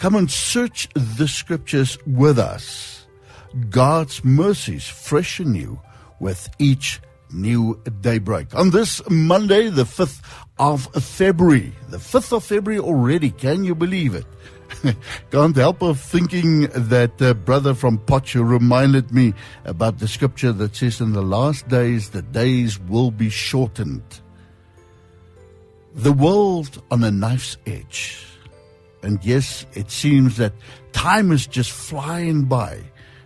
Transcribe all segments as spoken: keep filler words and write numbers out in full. Come and search the scriptures with us. God's mercies fresh and new with each new daybreak. On this Monday, the fifth of February. The fifth of February already. Can you believe it? Can't help of thinking that uh, brother from Potch reminded me about the scripture that says in the last days, the days will be shortened. The world on a knife's edge. And yes, it seems that time is just flying by.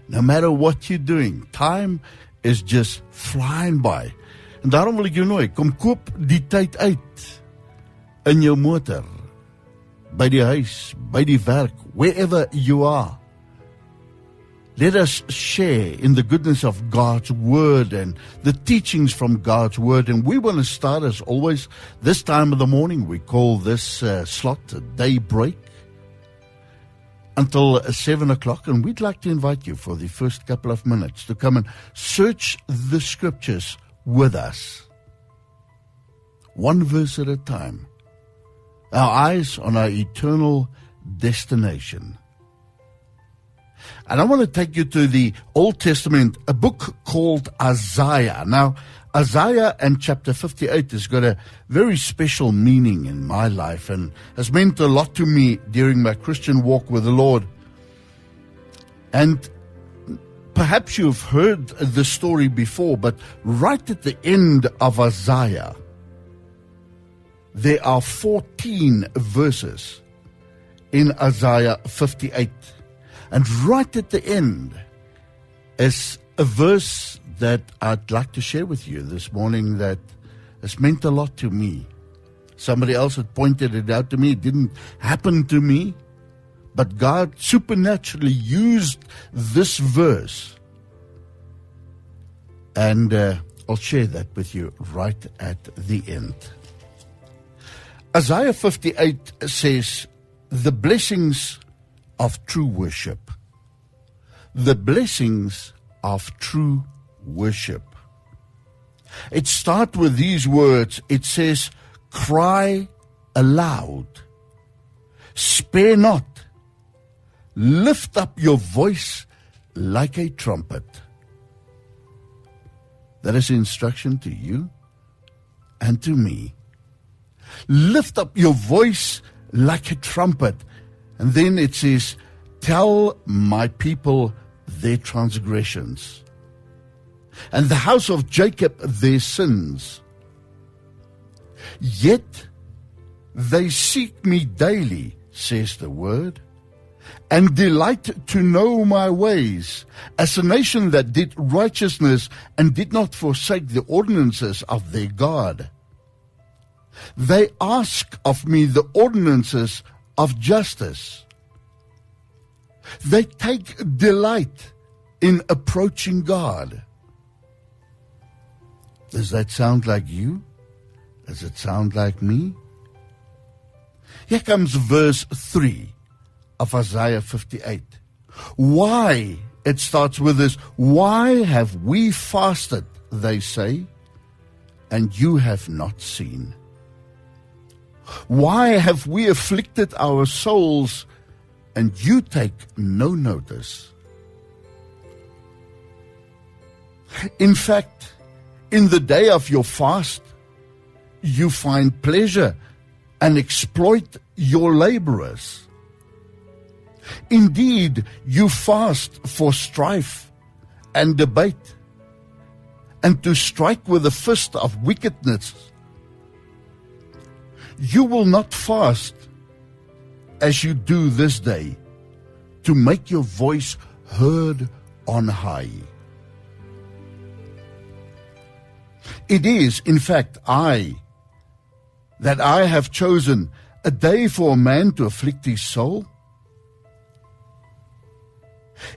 No matter what you're doing, time is just flying by. En daarom wil ek jou nooi, kom koop die tyd uit in jou motor, by die huis, by die werk, wherever you are. Let us share in the goodness of God's Word and the teachings from God's Word. And we want to start, as always, this time of the morning. We call this uh, slot a daybreak until seven o'clock. And we'd like to invite you for the first couple of minutes to come and search the Scriptures with us. One verse at a time. Our eyes on our eternal destination. And I want to take you to the Old Testament, a book called Isaiah. Now, Isaiah and chapter fifty-eight has got a very special meaning in my life and has meant a lot to me during my Christian walk with the Lord. And perhaps you've heard the story before, but right at the end of Isaiah, there are fourteen verses in Isaiah fifty-eight. And right at the end is a verse that I'd like to share with you this morning that has meant a lot to me. Somebody else had pointed it out to me. It didn't happen to me, but God supernaturally used this verse. And uh, I'll share that with you right at the end. Isaiah fifty-eight says, the blessings of true worship. The blessings of true worship. It starts with these words. It says, cry aloud. Spare not. Lift up your voice like a trumpet. That is instruction to you and to me. Lift up your voice like a trumpet. And then it says, tell my people their transgressions, and the house of Jacob their sins. Yet they seek me daily, says the word, and delight to know my ways, as a nation that did righteousness and did not forsake the ordinances of their God. They ask of me the ordinances of justice. They take delight in approaching God. Does that sound like you? Does it sound like me? Here comes verse three of Isaiah fifty-eight. Why, it starts with this, why have we fasted, they say, and you have not seen? Why have we afflicted our souls, and you take no notice? In fact, in the day of your fast, you find pleasure and exploit your laborers. Indeed, you fast for strife and debate, and to strike with the fist of wickedness. You will not fast as you do this day to make your voice heard on high. It is, in fact, I that I have chosen a day for a man to afflict his soul.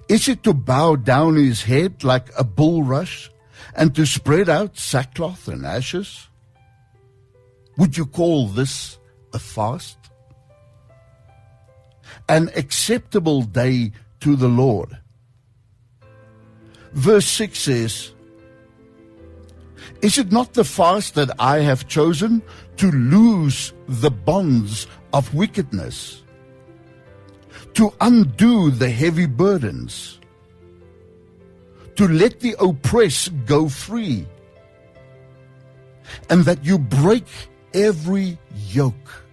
Is it to bow down his head like a bulrush and to spread out sackcloth and ashes? Would you call this a fast? An acceptable day to the Lord. Verse six says, is it not the fast that I have chosen to loose the bonds of wickedness, to undo the heavy burdens, to let the oppressed go free, and that you break every yoke.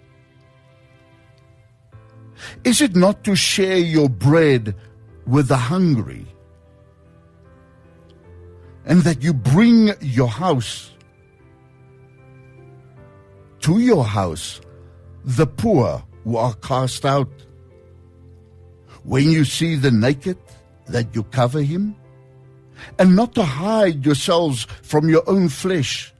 Is it not to share your bread with the hungry, and that you bring your house to your house the poor who are cast out? When you see the naked, that you cover him, and not to hide yourselves from your own flesh.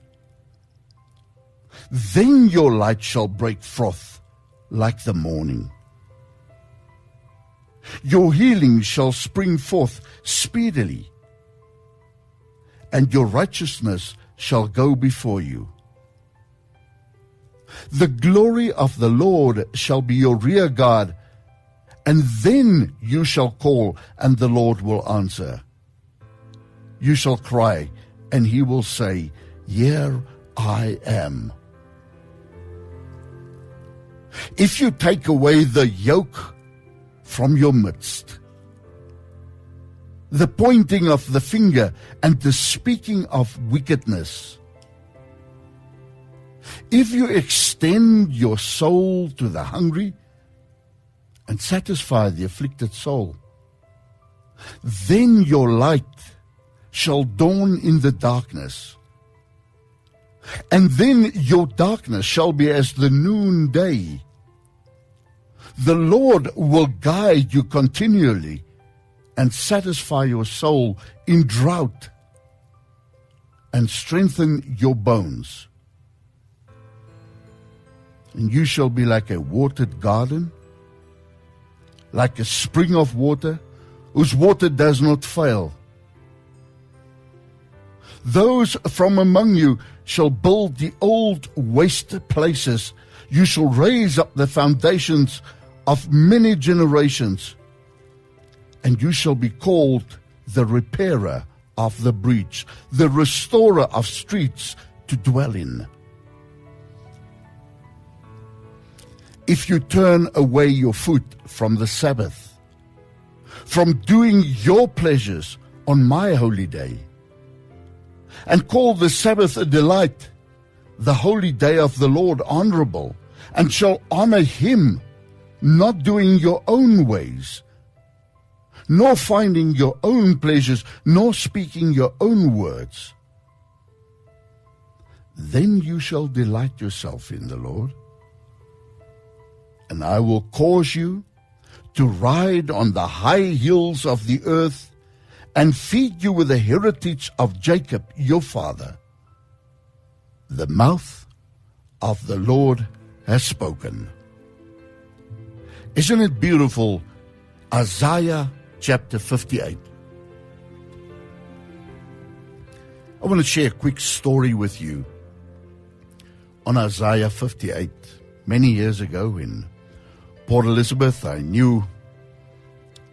Then your light shall break forth like the morning. Your healing shall spring forth speedily, and your righteousness shall go before you. The glory of the Lord shall be your rear guard, and then you shall call, and the Lord will answer. You shall cry, and he will say, "Here I am." If you take away the yoke from your midst, the pointing of the finger and the speaking of wickedness, if you extend your soul to the hungry and satisfy the afflicted soul, then your light shall dawn in the darkness, and then your darkness shall be as the noonday. The Lord will guide you continually and satisfy your soul in drought and strengthen your bones. And you shall be like a watered garden, like a spring of water, whose water does not fail. Those from among you shall build the old waste places. You shall raise up the foundations of many generations, and you shall be called the repairer of the breach, the restorer of streets to dwell in. If you turn away your foot from the Sabbath, from doing your pleasures on my holy day, and call the Sabbath a delight, the holy day of the Lord honorable, and shall honor him, not doing your own ways, nor finding your own pleasures, nor speaking your own words, then you shall delight yourself in the Lord. And I will cause you to ride on the high hills of the earth, and feed you with the heritage of Jacob your father. The mouth of the Lord has spoken. Isn't it beautiful? Isaiah chapter fifty-eight. I want to share a quick story with you on Isaiah fifty-eight. Many years ago in Port Elizabeth, I knew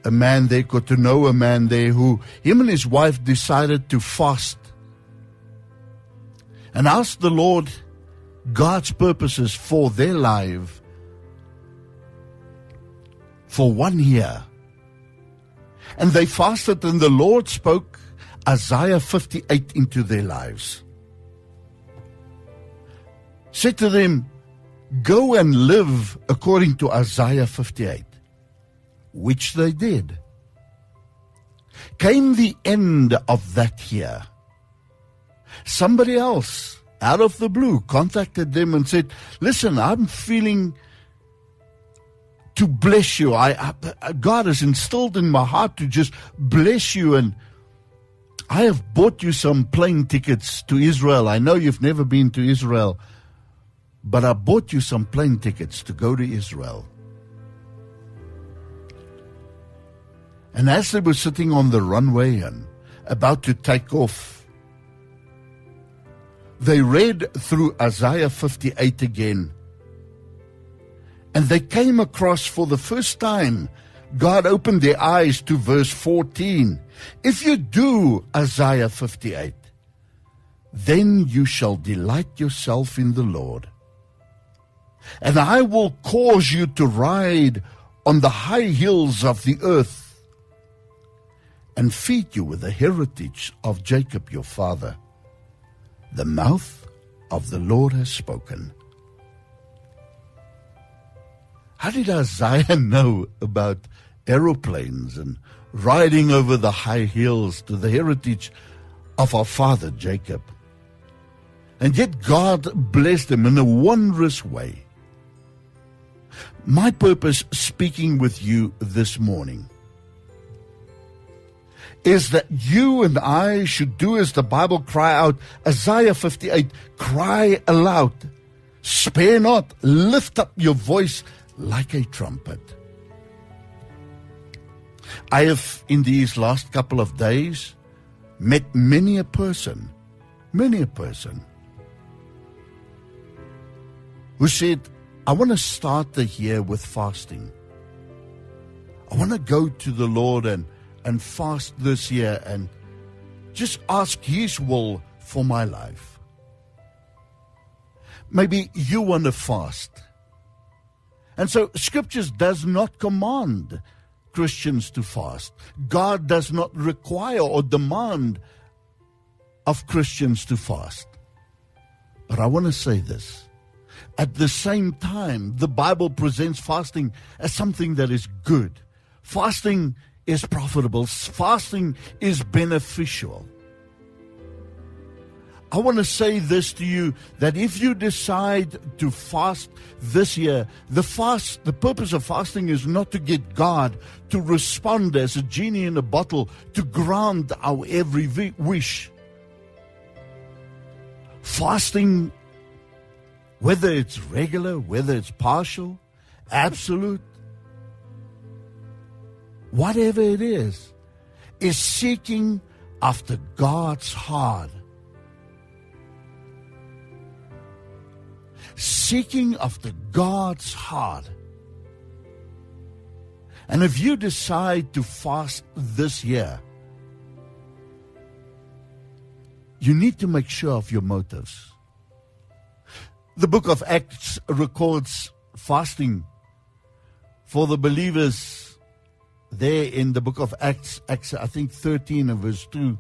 a man there, got to know a man there who, him and his wife decided to fast and ask the Lord God's purposes for their life for one year. And they fasted, and the Lord spoke Isaiah fifty-eight into their lives. Said to them, "Go and live according to Isaiah fifty-eight, which they did. Came the end of that year. Somebody else, out of the blue, contacted them and said, "Listen, I'm feeling to bless you. I, I, God has instilled in my heart to just bless you, and I have bought you some plane tickets to Israel. I know you've never been to Israel, but I bought you some plane tickets to go to Israel." And as they were sitting on the runway and about to take off, they read through Isaiah fifty-eight again. And they came across for the first time, God opened their eyes to verse fourteen. "If you do Isaiah fifty-eight, then you shall delight yourself in the Lord. And I will cause you to ride on the high hills of the earth, and feed you with the heritage of Jacob your father. The mouth of the Lord has spoken." How did Isaiah know about aeroplanes and riding over the high hills to the heritage of our father Jacob? And yet God blessed him in a wondrous way. My purpose speaking with you this morning is that you and I should do as the Bible cry out, Isaiah fifty-eight, cry aloud, spare not, lift up your voice like a trumpet. I have, in these last couple of days, met many a person, many a person, who said, I want to start the year with fasting. I want to go to the Lord and, and fast this year and just ask His will for my life. Maybe you want to fast. And so Scriptures does not command Christians to fast. God does not require or demand of Christians to fast. But I want to say this. At the same time, the Bible presents fasting as something that is good. Fasting is profitable. Fasting is beneficial. I want to say this to you, that if you decide to fast this year, the fast, the purpose of fasting is not to get God to respond as a genie in a bottle, to grant our every wish. Fasting, whether it's regular, whether it's partial, absolute, whatever it is, is seeking after God's heart. Seeking after God's heart. And if you decide to fast this year, you need to make sure of your motives. The book of Acts records fasting for the believers there in the book of Acts, Acts I think thirteen and verse two.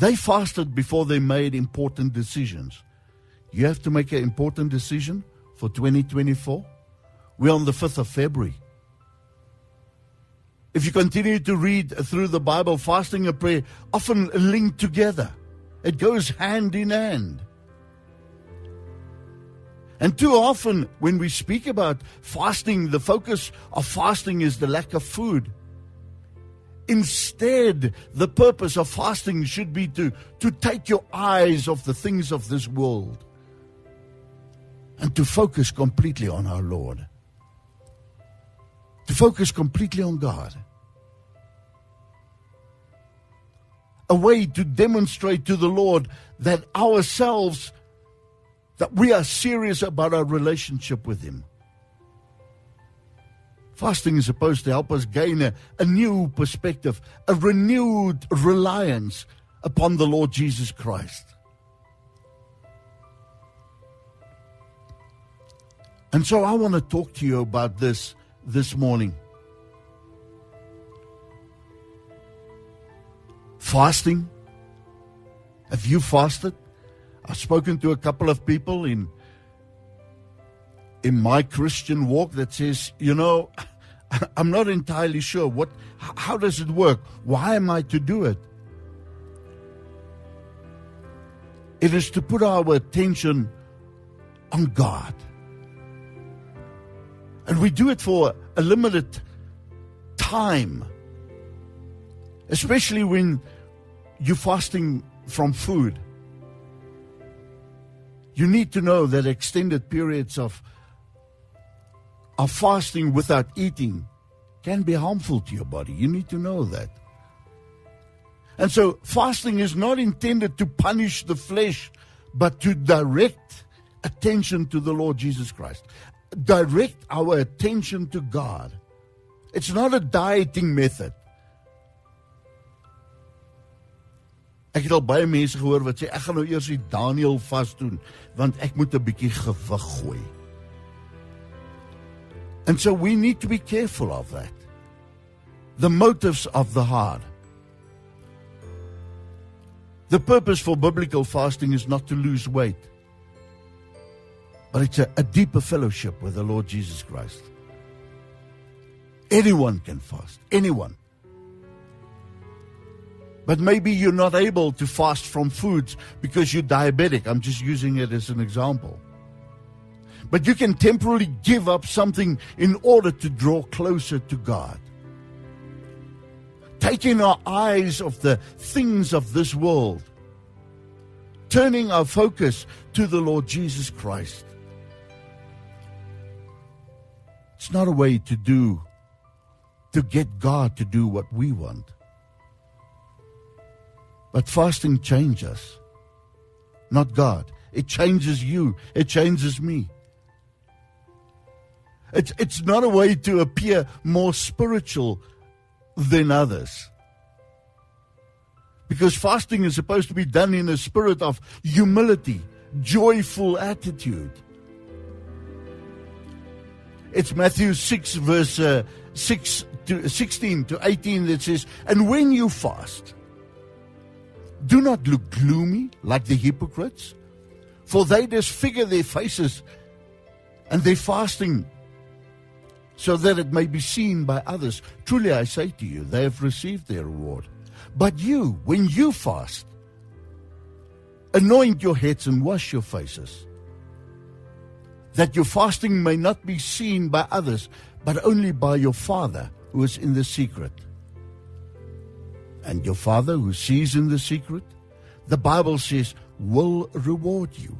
They fasted before they made important decisions. You have to make an important decision for twenty twenty-four. We're on the fifth of February. If you continue to read through the Bible, fasting and prayer often linked together. It goes hand in hand. And too often when we speak about fasting, the focus of fasting is the lack of food. Instead, the purpose of fasting should be to, to take your eyes off the things of this world and to focus completely on our Lord. To focus completely on God. A way to demonstrate to the Lord that ourselves, that we are serious about our relationship with Him. Fasting is supposed to help us gain a, a new perspective, a renewed reliance upon the Lord Jesus Christ. And so I want to talk to you about this this morning. Fasting. Have you fasted? I've spoken to a couple of people in, in my Christian walk that says, you know, I'm not entirely sure. What, how does it work? Why am I to do it? It is to put our attention on God. And we do it for a limited time. Especially when you're fasting from food. You need to know that extended periods of, of fasting without eating can be harmful to your body. You need to know that. And so fasting is not intended to punish the flesh, but to direct attention to the Lord Jesus Christ. Direct our attention to God. It's not a dieting method. Ek het al baie mense gehoor wat sê, ek gaan nou eers die Daniel vast doen, want ek moet 'n bietjie gewig gooi. And so we need to be careful of that. The motives of the heart. The purpose for biblical fasting is not to lose weight, but it's a, a deeper fellowship with the Lord Jesus Christ. Anyone can fast. Anyone. But maybe you're not able to fast from foods because you're diabetic. I'm just using it as an example. But you can temporarily give up something in order to draw closer to God. Taking our eyes off the things of this world. Turning our focus to the Lord Jesus Christ. It's not a way to do, to get God to do what we want. But fasting changes us, not God. It changes you. It changes me. It's, it's not a way to appear more spiritual than others. Because fasting is supposed to be done in a spirit of humility, joyful attitude. It's Matthew six, verse uh, six to sixteen to eighteen that says, "And when you fast, do not look gloomy like the hypocrites, for they disfigure their faces and their fasting so that it may be seen by others. Truly I say to you, they have received their reward. But you, when you fast, anoint your heads and wash your faces, that your fasting may not be seen by others, but only by your Father who is in the secret. And your Father who sees in the secret," the Bible says, "will reward you."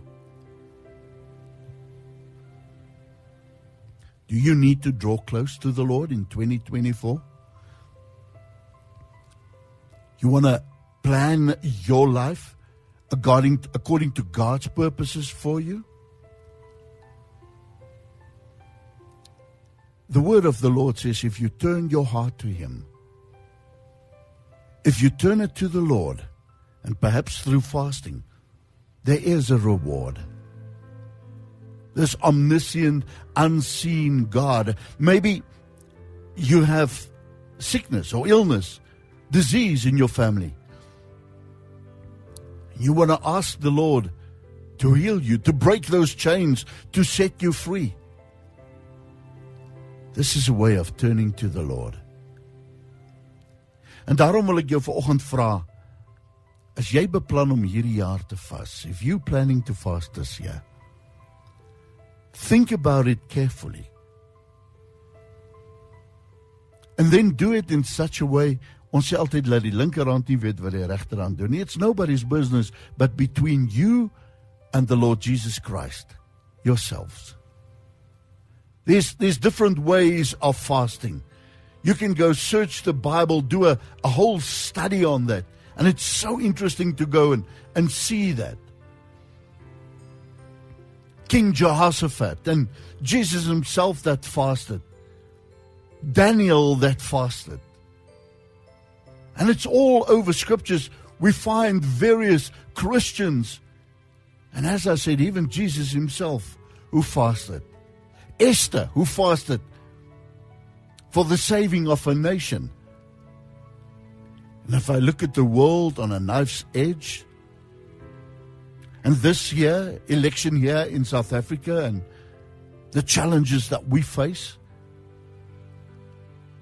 Do you need to draw close to the Lord in twenty twenty-four? You want to plan your life according to, according to God's purposes for you? The word of the Lord says, if you turn your heart to Him, if you turn it to the Lord, and perhaps through fasting, there is a reward. This omniscient, unseen God. Maybe you have sickness or illness, disease in your family. You want to ask the Lord to heal you, to break those chains, to set you free. This is a way of turning to the Lord. En daarom wil ek jou vanoggend vra, as jy beplan om hierdie jaar te vas, if you planning to fast this year, think about it carefully. And then do it in such a way, ons sê altyd laat die linkerhand nie weet wat die regterhand doen nie. It's nobody's business, but between you and the Lord Jesus Christ, yourselves. There's, there's different ways of fasting. You can go search the Bible, do a, a whole study on that. And it's so interesting to go and, and see that. King Jehoshaphat and Jesus himself that fasted. Daniel that fasted. And it's all over scriptures. We find various Christians. And as I said, even Jesus himself who fasted. Esther who fasted for the saving of a nation. And if I look at the world on a knife's edge, and this year, election year in South Africa, and the challenges that we face,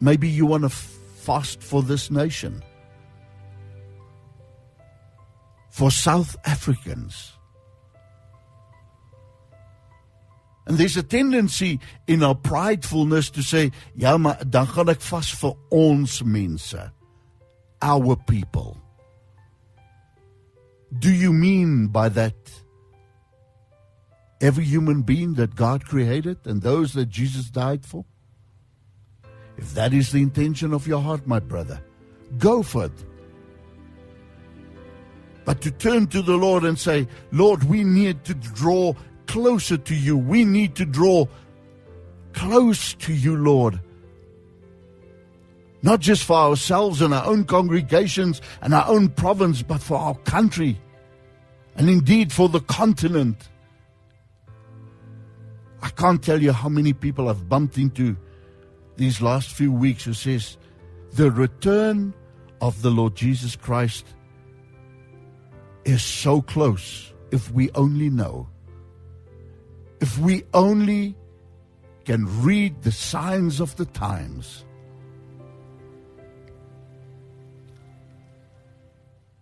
maybe you want to f- fast for this nation. For South Africans. And there's a tendency in our pridefulness to say, ja, maar dan gaan ek vas vir ons mense, our people. Do you mean by that every human being that God created and those that Jesus died for? If that is the intention of your heart, my brother, go for it. But to turn to the Lord and say, Lord, we need to draw closer to you. We need to draw close to you, Lord. Not just for ourselves and our own congregations and our own province, but for our country and indeed for the continent. I can't tell you how many people I've bumped into these last few weeks who says, the return of the Lord Jesus Christ is so close if we only know. If we only can read the signs of the times.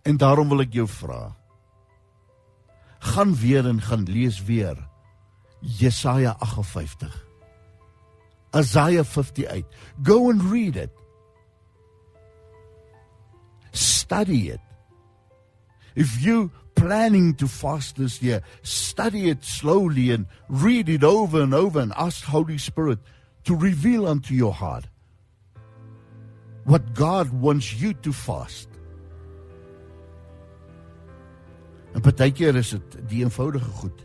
En daarom wil ek jou vra, gaan weer en gaan lees weer Jesaja agt en vyftig, Isaiah fifty-eight. Go and read it. Study it. If you planning to fast this year, study it slowly and read it over and over and ask Holy Spirit to reveal unto your heart what God wants you to fast. En baie keer is dit die eenvoudige goed,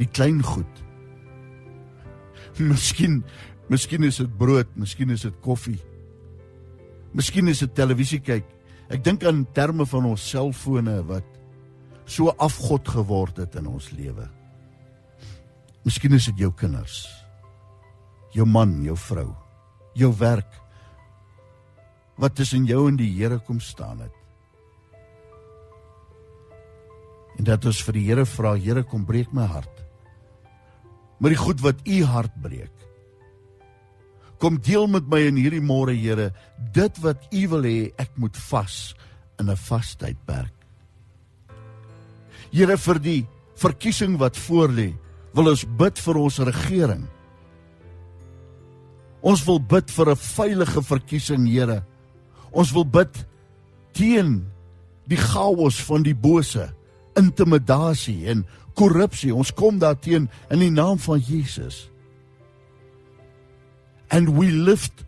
die klein goed. Miskien, miskien is dit brood, miskien is dit koffie. Miskien is dit televisie kyk. Ek dink aan terme van ons selfone wat so afgod geword het in ons lewe. Miskien is dit jou kinders, jou man, jou vrou, jou werk, wat tussen jou en die Here kom staan het. En dat ons vir die Here vra, Here, kom breek my hart. Maar die goed wat u hart breek, kom deel met my in hierdie môre, Here, dit wat u wil hê, ek moet vas in 'n vastydperk. Here, vir die verkiesing wat voorlê, wil ons bid vir ons regering. Ons wil bid vir 'n veilige verkiesing, Here. Ons wil bid teen die chaos van die bose, intimidasie en korrupsie. Ons kom daarteen in die naam van Jesus. And we lift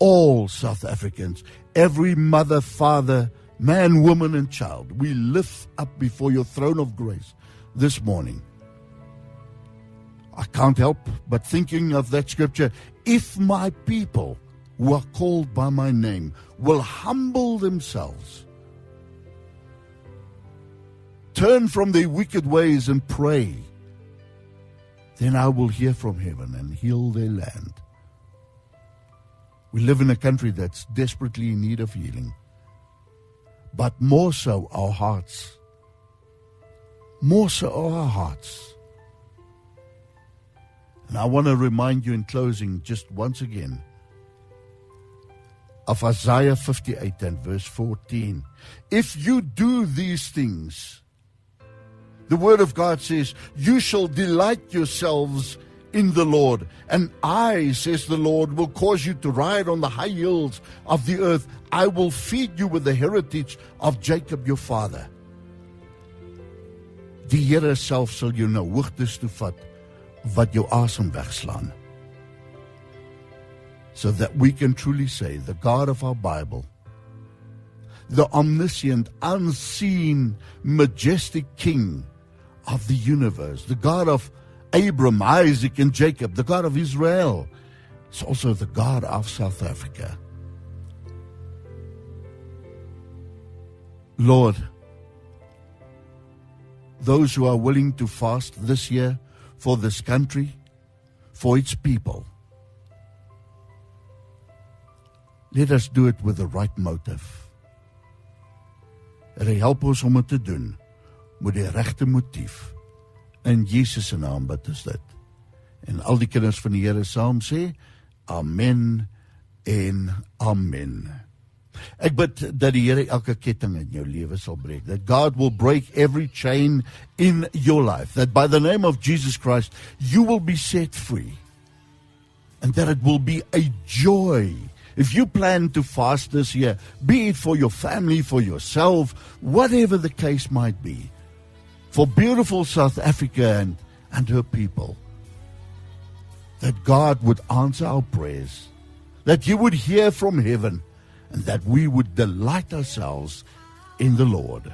all South Africans, every mother, father, man, woman, and child, we lift up before your throne of grace this morning. I can't help but thinking of that scripture, if my people who are called by my name will humble themselves, turn from their wicked ways and pray, then I will hear from heaven and heal their land. We live in a country that's desperately in need of healing. But more so our hearts, more so our hearts. And I want to remind you in closing just once again of Isaiah fifty-eight and verse fourteen. If you do these things, the word of God says, you shall delight yourselves in the Lord. And I, says the Lord, will cause you to ride on the high hills of the earth. I will feed you with the heritage of Jacob your father. Die Here self sal jou nou hoogtes toe vat wat jou asem wegslaan. So that we can truly say, the God of our Bible, the omniscient, unseen, majestic King of the universe, the God of Abraham, Isaac, and Jacob, the God of Israel, is also the God of South Africa. Lord, those who are willing to fast this year for this country, for its people, let us do it with the right motive. Here, help ons om dit te doen met die regte motief. In Jesus se naam bid ons dit. En al die kinders van die Here saam sê, amen en amen. Ek bid dat die Here elke ketting in jou lewe sal breek. That God will break every chain in your life. That by the name of Jesus Christ, you will be set free. And that it will be a joy. If you plan to fast this year, be it for your family, for yourself, whatever the case might be, for beautiful South Africa and, and her people, that God would answer our prayers, that you would hear from heaven, and that we would delight ourselves in the Lord.